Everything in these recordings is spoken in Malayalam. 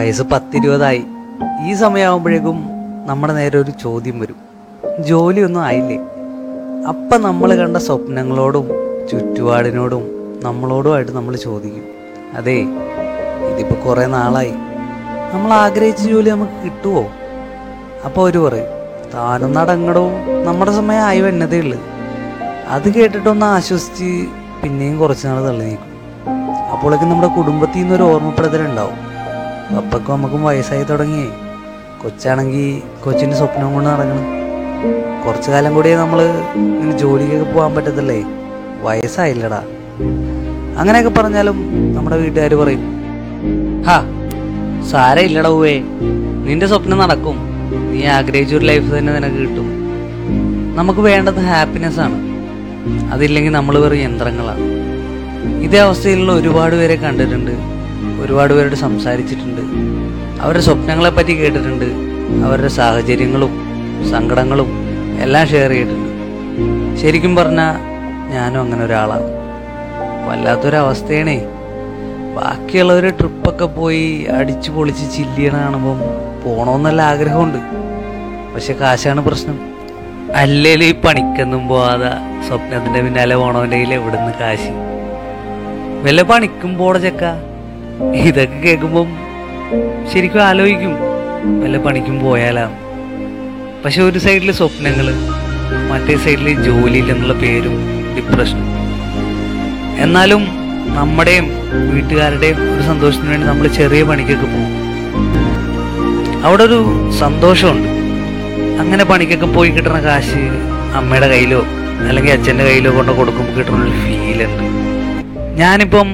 വയസ്സ് 10-20 ഈ സമയമാകുമ്പോഴേക്കും നമ്മുടെ നേരെ ഒരു ചോദ്യം വരും, ജോലിയൊന്നും ആയില്ലേ? അപ്പം നമ്മൾ കണ്ട സ്വപ്നങ്ങളോടും ചുറ്റുപാടിനോടും നമ്മളോടുമായിട്ട് നമ്മൾ ചോദിക്കും, അതെ ഇതിപ്പോൾ കുറേ നാളായി, നമ്മൾ ആഗ്രഹിച്ച ജോലി നമുക്ക് കിട്ടുമോ? അപ്പോൾ അവർ പറയും, താനും നടങ്ങടോ, നമ്മുടെ സമയം ആയി വന്നതേ ഉള്ളു. അത് കേട്ടിട്ടൊന്ന് ആശ്വസിച്ച് പിന്നെയും കുറച്ച് നാൾ തള്ളി നീക്കും. അപ്പോഴേക്കും നമ്മുടെ കുടുംബത്തിൽ നിന്നൊരു ഓർമ്മപ്പെടുത്തലുണ്ടാവും, അപ്പക്കും നമുക്കും വയസ്സായി തുടങ്ങി, കൊച്ചാണെങ്കിൽ കൊച്ചിൻ്റെ സ്വപ്നം കൊണ്ട് നടക്കണം, കുറച്ചു കാലം കൂടിയേ നമ്മൾ ഇങ്ങനെ ജോലിക്കൊക്കെ പോകാൻ പറ്റത്തില്ലേ, വയസ്സായില്ലടാ. അങ്ങനെയൊക്കെ പറഞ്ഞാലും നമ്മുടെ വീട്ടുകാർ പറയും, ഹാ സാരയില്ലടാ ഉവേ, നിന്റെ സ്വപ്നം നടക്കും, നീ ആഗ്രഹിച്ചൊരു ലൈഫ് തന്നെ നിനക്ക് കിട്ടും. നമുക്ക് വേണ്ടത് ഹാപ്പിനെസ് ആണ്, അതില്ലെങ്കിൽ നമ്മൾ വെറും യന്ത്രങ്ങളാണ്. ഇതേ അവസ്ഥയിലുള്ള ഒരുപാട് പേരെ കണ്ടിട്ടുണ്ട്, ഒരുപാട് പേരോട് സംസാരിച്ചിട്ടുണ്ട്, അവരുടെ സ്വപ്നങ്ങളെപ്പറ്റി കേട്ടിട്ടുണ്ട്, അവരുടെ സാഹചര്യങ്ങളും സങ്കടങ്ങളും എല്ലാം ഷെയർ ചെയ്തിട്ടുണ്ട്. ശരിക്കും പറഞ്ഞാൽ ഞാനും അങ്ങനെ ഒരാളാണ്. വല്ലാത്തൊരവസ്ഥയാണേ. ബാക്കിയുള്ളവർ ട്രിപ്പൊക്കെ പോയി അടിച്ചു പൊളിച്ച് ചില്ലിയണ കാണുമ്പം പോകണമെന്നല്ല ആഗ്രഹമുണ്ട്, പക്ഷെ കാശാണ് പ്രശ്നം. അല്ലേലും ഈ പണിക്കൊന്നും പോവാതെ സ്വപ്നത്തിൻ്റെ പിന്നാലെ പോകണമെങ്കിൽ എവിടെ നിന്ന് കാശ്? വല്ല പണിക്കും പോട ചെക്ക. ഇതൊക്കെ കേൾക്കുമ്പം ശരിക്കും ആലോചിക്കും, വല്ല പണിക്കും പോയാലാണ്. പക്ഷെ ഒരു സൈഡിൽ സ്വപ്നങ്ങൾ, മറ്റേ സൈഡിൽ ജോലിയില്ലെന്നുള്ള പേരും ഡിപ്രഷനും. എന്നാലും നമ്മുടെയും വീട്ടുകാരുടെയും ഒരു സന്തോഷത്തിന് വേണ്ടി നമ്മൾ ചെറിയ പണിക്കൊക്കെ പോകും, അവിടെ ഒരു സന്തോഷമുണ്ട്. അങ്ങനെ പണിക്കൊക്കെ പോയി കിട്ടുന്ന കാശ് അമ്മയുടെ കയ്യിലോ അല്ലെങ്കിൽ അച്ഛൻ്റെ കയ്യിലോ കൊണ്ട് കൊടുക്കുമ്പോൾ കിട്ടുന്നൊരു ഫീലുണ്ട്. ഞാനിപ്പം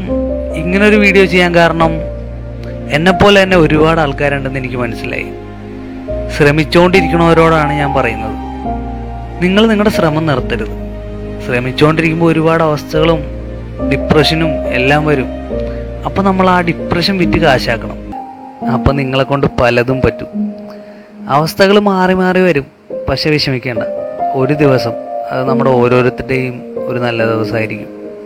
ഇങ്ങനൊരു വീഡിയോ ചെയ്യാൻ കാരണം എന്നെപ്പോലെ തന്നെ ഒരുപാട് ആൾക്കാരുണ്ടെന്ന് എനിക്ക് മനസ്സിലായി. ശ്രമിച്ചുകൊണ്ടിരിക്കുന്നവരോടാണ് ഞാൻ പറയുന്നത്, നിങ്ങൾ നിങ്ങളുടെ ശ്രമം നിർത്തരുത്. ശ്രമിച്ചുകൊണ്ടിരിക്കുമ്പോൾ ഒരുപാട് അവസ്ഥകളും ഡിപ്രഷനും എല്ലാം വരും. അപ്പം നമ്മൾ ആ ഡിപ്രഷൻ വിറ്റ് കാശാക്കണം. അപ്പം നിങ്ങളെ കൊണ്ട് പലതും പറ്റും. അവസ്ഥകൾ മാറി മാറി വരും, പക്ഷെ വിഷമിക്കേണ്ട. ഒരു ദിവസം അത് നമ്മുടെ ഓരോരുത്തരുടെയും ഒരു നല്ല ദിവസമായിരിക്കും.